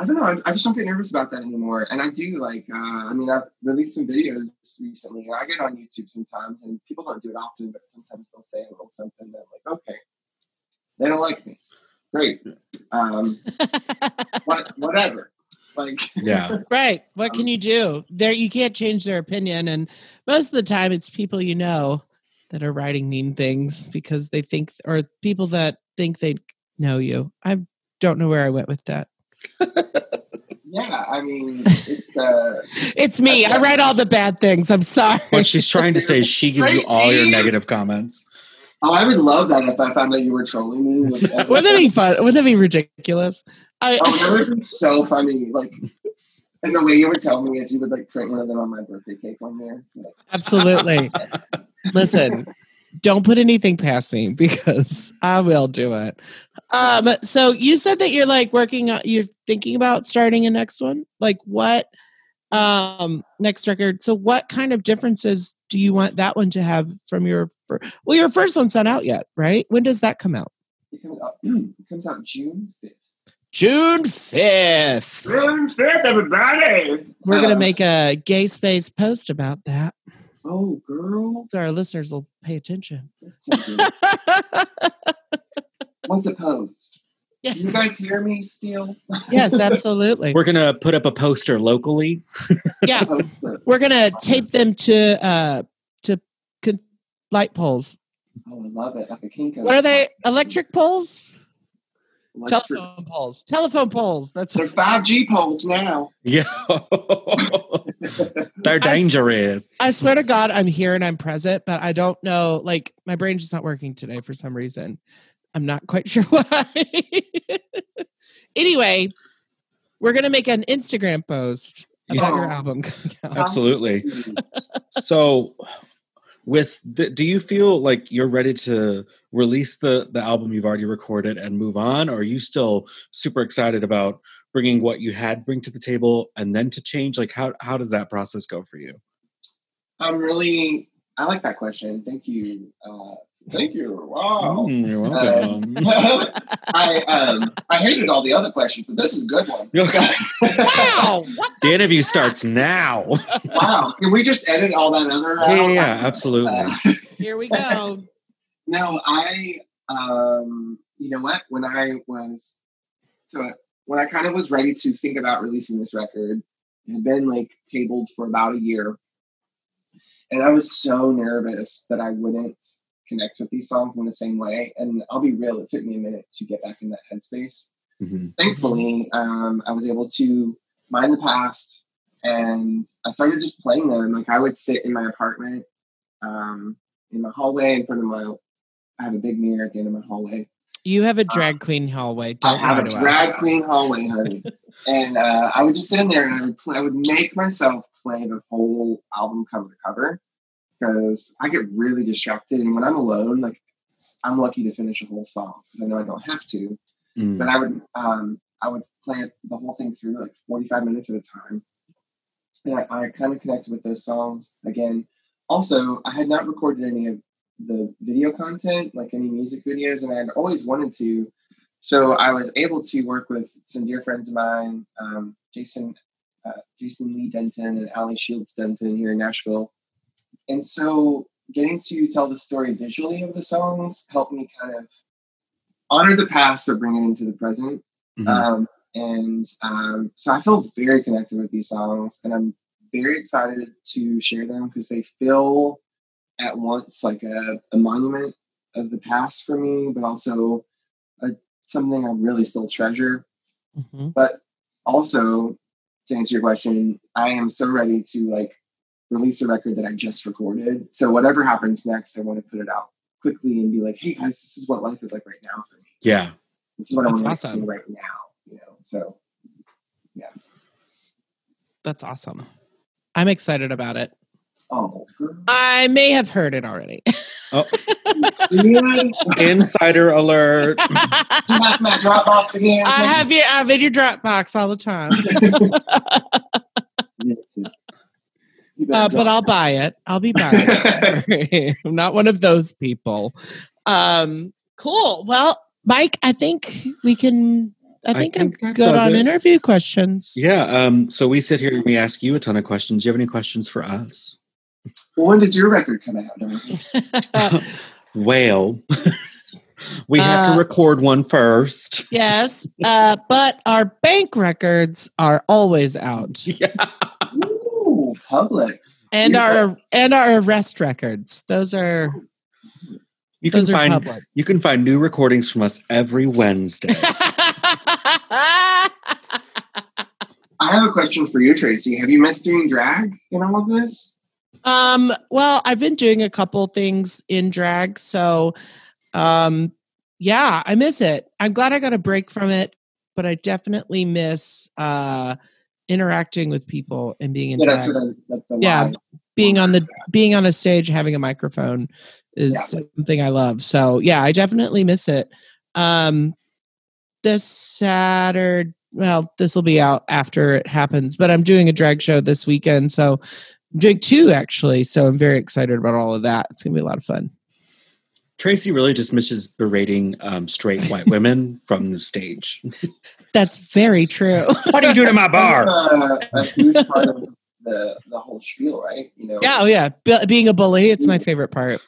I don't know. I, I just don't get nervous about that anymore. And I do like, uh, I mean, I've released some videos recently, and I get on YouTube sometimes, and people don't do it often, but sometimes they'll say a little something that I'm like, okay, they don't like me. Great. Um, but whatever. Like, yeah. Right. What um, can you do there? You can't change their opinion. And most of the time it's people, you know, that are writing mean things because they think, or people that think they know you. I don't know where I went with that. Yeah, I mean, it's uh, it's me. I write all the bad things. I'm sorry. What she's trying to say is she gives you all your negative comments. Oh, I would love that if I found out you were trolling me. Wouldn't that be fun? Wouldn't that be ridiculous? I, oh, that would be so funny. Like, and the way you would tell me is you would like print one of them on my birthday cake on there. Like, absolutely. Listen. Don't put anything past me because I will do it. Um, so you said that you're like working on, you're thinking about starting a next one. Like what um, next record? So what kind of differences do you want that one to have from your, fir- well, your first one's not out yet, right? When does that come out? It comes out, it comes out June fifth. June fifth. June fifth, everybody. We're um, going to make a Gay Space post about that. Oh, girl. So our listeners will pay attention. So what's a post? Yes. You guys hear me still? Yes, absolutely. We're going to put up a poster locally. Yeah. Poster. We're going to tape them to uh, to con- light poles. Oh, I love it. Like a Kinko. What are they? Electric poles? Electric. Telephone poles. Telephone poles. That's They're five G poles now. Yeah. They're dangerous. I, I swear to God, I'm here and I'm present, but I don't know. Like, my brain's just not working today for some reason. I'm not quite sure why. Anyway, we're going to make an Instagram post about yeah. your album. Absolutely. So, with the, do you feel like you're ready to release the, the album you've already recorded and move on? Or are you still super excited about bringing what you had bring to the table and then to change? Like, how, how does that process go for you? I'm really, I like that question. Thank you. Uh, thank you. Wow. Mm, you're welcome. Uh, I, um, I hated all the other questions, but this is a good one. Wow. What the, the interview heck? Starts now. Wow. Can we just edit all that other out? Yeah, yeah, absolutely. Uh, Here we go. No, I, um, you know what, when I was, so when I kind of was ready to think about releasing this record, it had been like tabled for about a year. And I was so nervous that I wouldn't connect with these songs in the same way. And I'll be real, it took me a minute to get back in that headspace. Mm-hmm. Thankfully, um, I was able to mind the past, and I started just playing them. Like I would sit in my apartment, um, in my hallway in front of my, I have a big mirror at the end of my hallway. You have a drag um, queen hallway. Don't I have a drag us. queen hallway, honey. And uh, I would just sit in there, and I would play, I would make myself play the whole album cover to cover, because I get really distracted. And when I'm alone, like I'm lucky to finish a whole song because I know I don't have to. Mm. But I would, um, I would play it, the whole thing through, like forty-five minutes at a time. And I, I kind of connected with those songs again. Also, I had not recorded any of the video content, like any music videos, and I had always wanted to. So I was able to work with some dear friends of mine, um, Jason, uh, Jason Lee Denton and Allie Shields Denton here in Nashville. And so getting to tell the story visually of the songs helped me kind of honor the past, but bring it into the present. Mm-hmm. Um, and um, so I feel very connected with these songs, and I'm very excited to share them because they feel at once like a, a monument of the past for me, but also a, something I really still treasure. Mm-hmm. But also, to answer your question, I am so ready to like release a record that I just recorded. So whatever happens next, I want to put it out quickly and be like, hey guys, this is what life is like right now for me. Yeah. This is what That's I want to awesome. see right now. You know, so yeah. That's awesome. I'm excited about it. Oh, girl. I may have heard it already. Oh. Insider alert. You have my Dropbox again. I have you I've in your Dropbox all the time. uh, but I'll buy it. I'll be buying it. I'm not one of those people. Um, cool. Well, Mike, I think we can I think, I think I'm good on it. interview questions. Yeah. Um, so we sit here and we ask you a ton of questions. Do you have any questions for us? Well, when did your record come out, Dorothy? Well, we have uh, to record one first. Yes. Uh, but our bank records are always out. Yeah. Ooh, public. And You're our right. and our arrest records. Those are you those can are find public. You can find new recordings from us every Wednesday. I have a question for you, Tracy. Have you missed doing drag in all of this? Um, well, I've been doing a couple things in drag, so um, yeah, I miss it. I'm glad I got a break from it, but I definitely miss uh, interacting with people and being in yeah, drag. That's what I, that's the yeah, being on the being on a stage, having a microphone is yeah. something I love. So yeah, I definitely miss it. Um, This Saturday, well, this will be out after it happens, but I'm doing a drag show this weekend. So I'm doing two, actually. So I'm very excited about all of that. It's going to be a lot of fun. Tracy really just misses berating um, straight white women from the stage. That's very true. What are you doing in my bar? Uh, a huge part of the, the whole spiel, right? You know. Yeah, oh, yeah. Be- being a bully, it's my favorite part.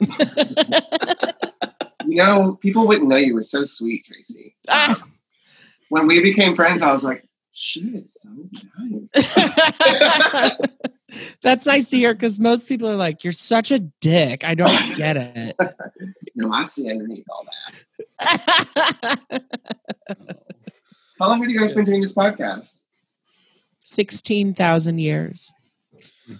You know, people wouldn't know you were so sweet, Tracy. Ah. When we became friends, I was like, she is so nice. That's nice to hear, because most people are like, you're such a dick. I don't get it. No, I see underneath all that. How long have you guys been doing this podcast? sixteen thousand years.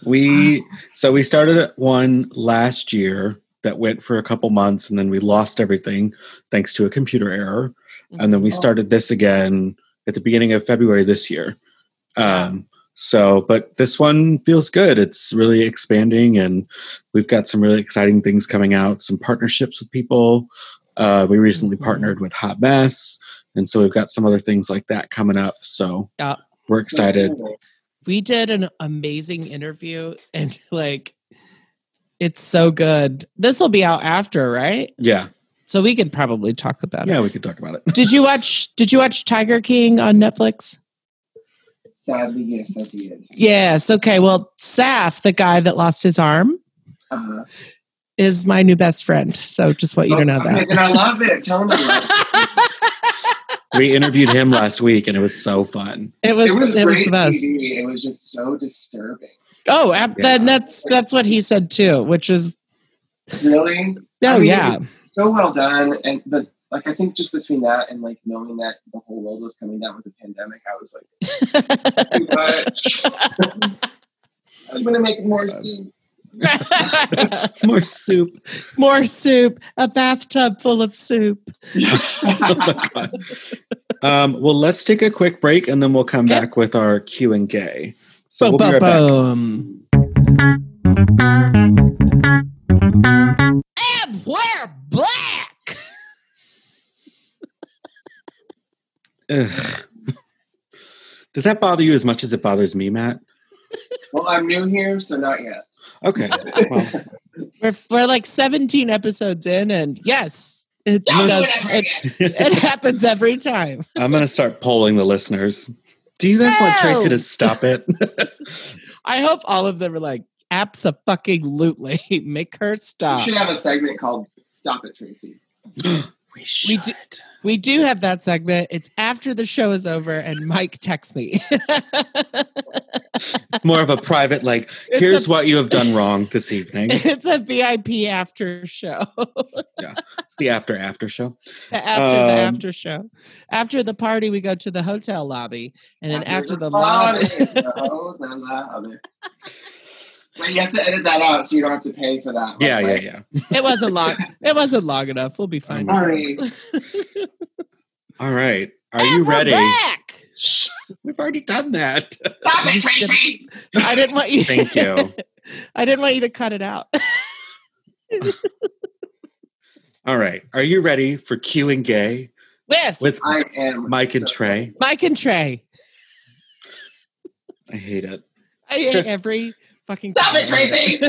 We, so we started one last year that went for a couple months, and then we lost everything thanks to a computer error. And then we started this again at the beginning of February this year. Um, so, but this one feels good. It's really expanding, and we've got some really exciting things coming out, some partnerships with people. Uh, we recently mm-hmm. partnered with Hot Mess. And so we've got some other things like that coming up. So yeah. we're excited. We did an amazing interview, and like, it's so good. This will be out after, right? Yeah. So we could probably talk about yeah, it. Yeah, we could talk about it. Did you watch Did you watch Tiger King on Netflix? Sadly, yes, I did. Yes, okay. Well, Saf, the guy that lost his arm, uh-huh. is my new best friend. So just want you to know that. Okay, and I love it. Tell me. We interviewed him last week, and it was so fun. It was, it was, it was the best. T V. It was just so disturbing. Oh, yeah. Then that's that's what he said too, which is really. Oh I mean, yeah, so well done. And but like I think just between that and like knowing that the whole world was coming down with the pandemic, I was like, too much. I'm gonna make more soup. More soup. More soup. A bathtub full of soup. Oh my God. Um, well, let's take a quick break and then we'll come okay. back with our Q and Gay. So we'll be right back. And we're black. Does that bother you as much as it bothers me, Matt? Well, I'm new here, so not yet. Okay. Well. We're we're like seventeen episodes in, and yes, it does, it, it happens every time. I'm going to start polling the listeners. Do you guys no! want Tracy to stop it? I hope all of them are like, abso-fucking-lutely, make her stop. We should have a segment called Stop It, Tracy. We should. We do, we do have that segment. It's after the show is over and Mike texts me. It's more of a private, like, it's here's a, what you have done wrong this evening. It's a V I P after show. Yeah, it's the after after show. The after um, the after show. After the party, we go to the hotel lobby, and then after, after the, the lobby. The lobby. Well, you have to edit that out, so you don't have to pay for that. Right? Yeah, yeah, yeah. It wasn't long. It wasn't long enough. We'll be fine. All right. All right. Are and you ready? Back. Shh. We've already done that. I didn't, I didn't want you. Thank you. I didn't want you to cut it out. All right. Are you ready for Q and Gay? With, with I am Mike and Trey. Mike and Trey. I hate it. I hate every fucking Stop time. It, Tracy.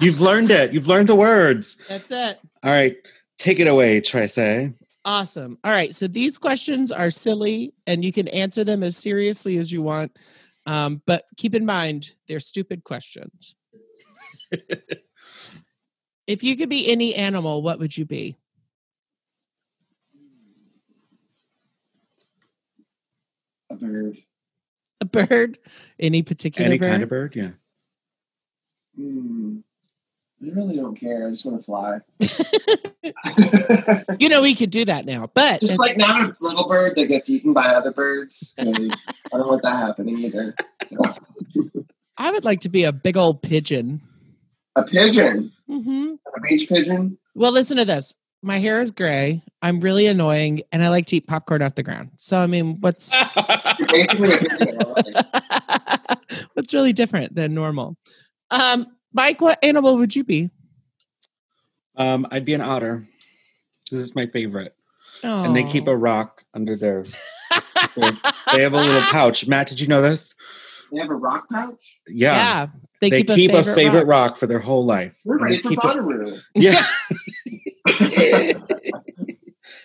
You've learned it. You've learned the words. That's it. All right. Take it away, Tracy. Awesome. All right. So these questions are silly and you can answer them as seriously as you want. Um, but keep in mind, they're stupid questions. If you could be any animal, what would you be? A bird. A bird? Any particular any bird? Any kind of bird, yeah. Mm. I really don't care. I just want to fly. You know, we could do that now, but just like not a little bird that gets eaten by other birds. I don't want that happening either. So. I would like to be a big old pigeon. A pigeon? Mm-hmm. A beach pigeon? Well, listen to this. My hair is gray. I'm really annoying, and I like to eat popcorn off the ground. So, I mean, what's what's really different than normal? Um. Mike, what animal would you be? Um, I'd be an otter. This is my favorite. Aww. And they keep a rock under their, their... They have a little pouch. Matt, did you know this? They have a rock pouch? Yeah. Yeah. They, they keep, keep a favorite, a favorite rock. rock for their whole life. We're ready for Bonnaroo. A... Yeah.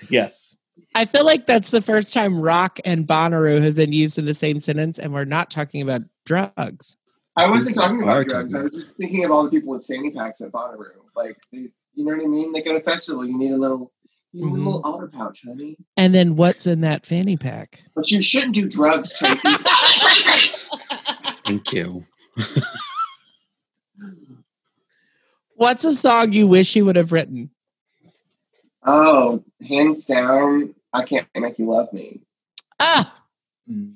Yes. I feel like that's the first time rock and Bonnaroo have been used in the same sentence, and we're not talking about drugs. I wasn't talking about drugs. I was just thinking of all the people with fanny packs at Bonnaroo. Like, they, you know what I mean? They go to a festival. You need a little, you need mm-hmm. a little otter pouch, honey. And then what's in that fanny pack? But you shouldn't do drugs, Tracy. Thank you. What's a song you wish you would have written? Oh, hands down, I Can't Make You Love Me. Ah!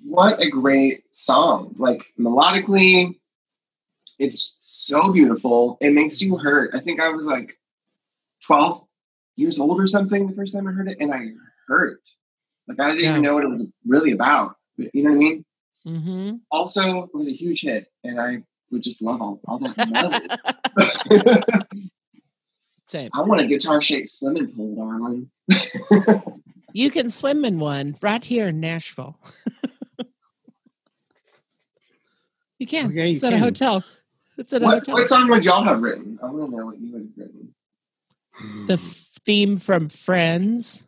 What a great song. Like, melodically... It's so beautiful. It makes you hurt. I think I was like twelve years old or something the first time I heard it, and I hurt. Like, I didn't yeah. even know what it was really about. You know what I mean? Mm-hmm. Also, it was a huge hit, and I would just love all, all that melody. Same. I want a guitar-shaped swimming pool, darling. You can swim in one right here in Nashville. You can. Oh, yeah, you it's can. At a hotel. It's at a what, hotel. What song would y'all have written? I don't know what you would have written. The f- theme from Friends.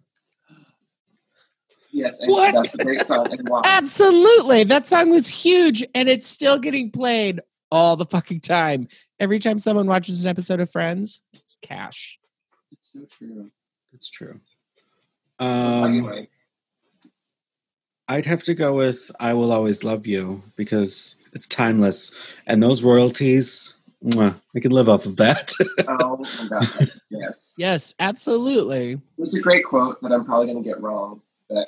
Yes, I what? Think that's a great song. And wow. Absolutely. That song was huge, and it's still getting played all the fucking time. Every time someone watches an episode of Friends, it's cash. It's so true. It's true. Um, I'd have to go with I Will Always Love You because it's timeless. And those royalties, mwah, we could live off of that. Oh, my God. Yes. Yes, absolutely. It's a great quote that I'm probably going to get wrong, but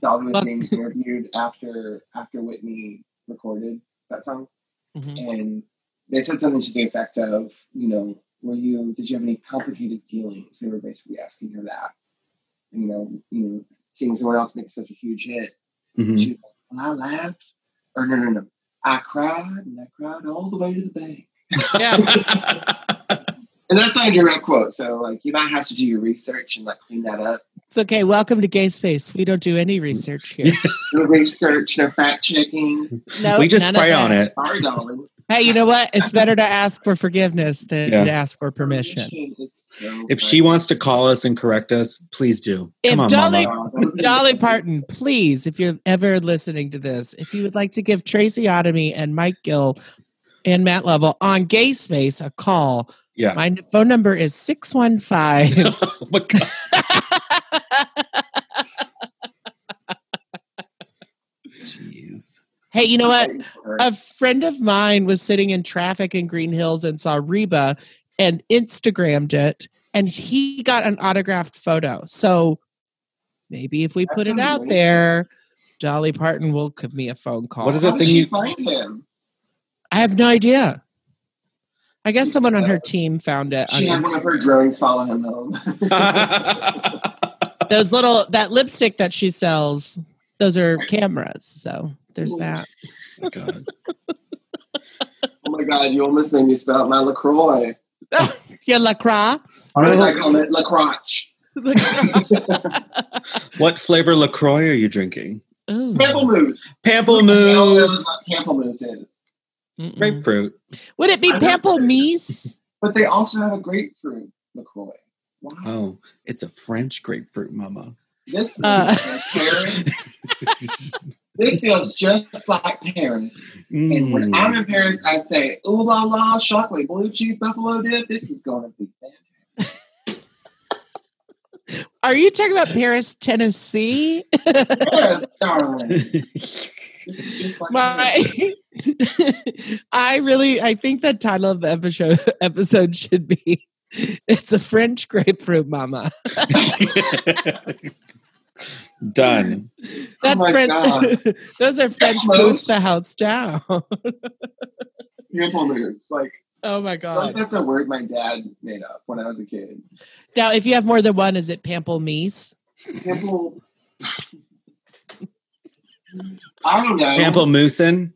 Dolly was being interviewed after after Whitney recorded that song. Mm-hmm. And they said something to the effect of, you know, were you, did you have any complicated feelings? They were basically asking her that. And, you know, you know, seeing someone else make such a huge hit. Mm-hmm. She was like, well, I laughed. Or no, no, no. I cried and I cried all the way to the bank. Yeah. And that's not a direct quote. So, like, you might have to do your research and, like, clean that up. It's okay. Welcome to Gay Space. We don't do any research here. No research, no fact checking. No, we just pray on it. Sorry, darling. Hey, you know what? It's better to ask for forgiveness than yeah. to ask for permission. If she wants to call us and correct us, please do. If on, Dolly, Dolly Parton, please, if you're ever listening to this, if you would like to give Tracy Otomy and Mike Gill and Matt Lovell on Gay Space a call, yeah. my phone number is six one five. Oh, my God. Jeez. Hey, you know what? A friend of mine was sitting in traffic in Green Hills and saw Reba and Instagrammed it, and he got an autographed photo. So maybe if we That's put it amazing. out there, Dolly Parton will give me a phone call. What is that How thing you find him? I have no idea. I guess someone on her team found it. She had one of her drones follow him home. Those little, that lipstick that she sells, those are cameras. So there's that. Oh my God. Oh my God, you almost made me spell out my LaCroix. Oh, yeah, LaCroix. What did I call it? LaCroix. What flavor LaCroix are you drinking? Ooh. Pamplemousse. Pamplemousse. Pamplemousse is. It's grapefruit. Would it be pamplemousse? But they also have a grapefruit LaCroix. Wow. Oh, it's a French grapefruit, mama. This uh. Paris. This feels just like Paris. Mm. And when I'm in Paris, I say, ooh la la, chocolate blue cheese buffalo dip. This is going to be fantastic. Are you talking about Paris, Tennessee? Yes, darling. My, I really, I think the title of the episode, episode should be "It's a French Grapefruit Mama." Done. That's oh French. Those are French boost the house down. Pamplemousse, like oh my God, that's a word my dad made up when I was a kid. Now, if you have more than one, is it pamplemousse? Pample. I don't know. Pamplemoussin.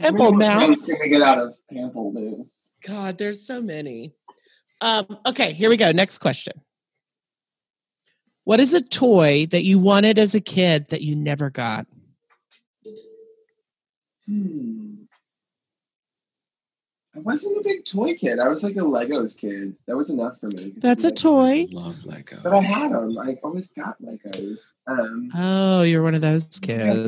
Pamplemousse. Gonna get out of pamplemousse. God, there's so many. Um, okay, here we go. Next question. What is a toy that you wanted as a kid that you never got? Hmm. I wasn't a big toy kid. I was like a Legos kid. That was enough for me. That's a toy. I love Legos. But I had them. I always got Legos. Um, oh, you're one of those kids.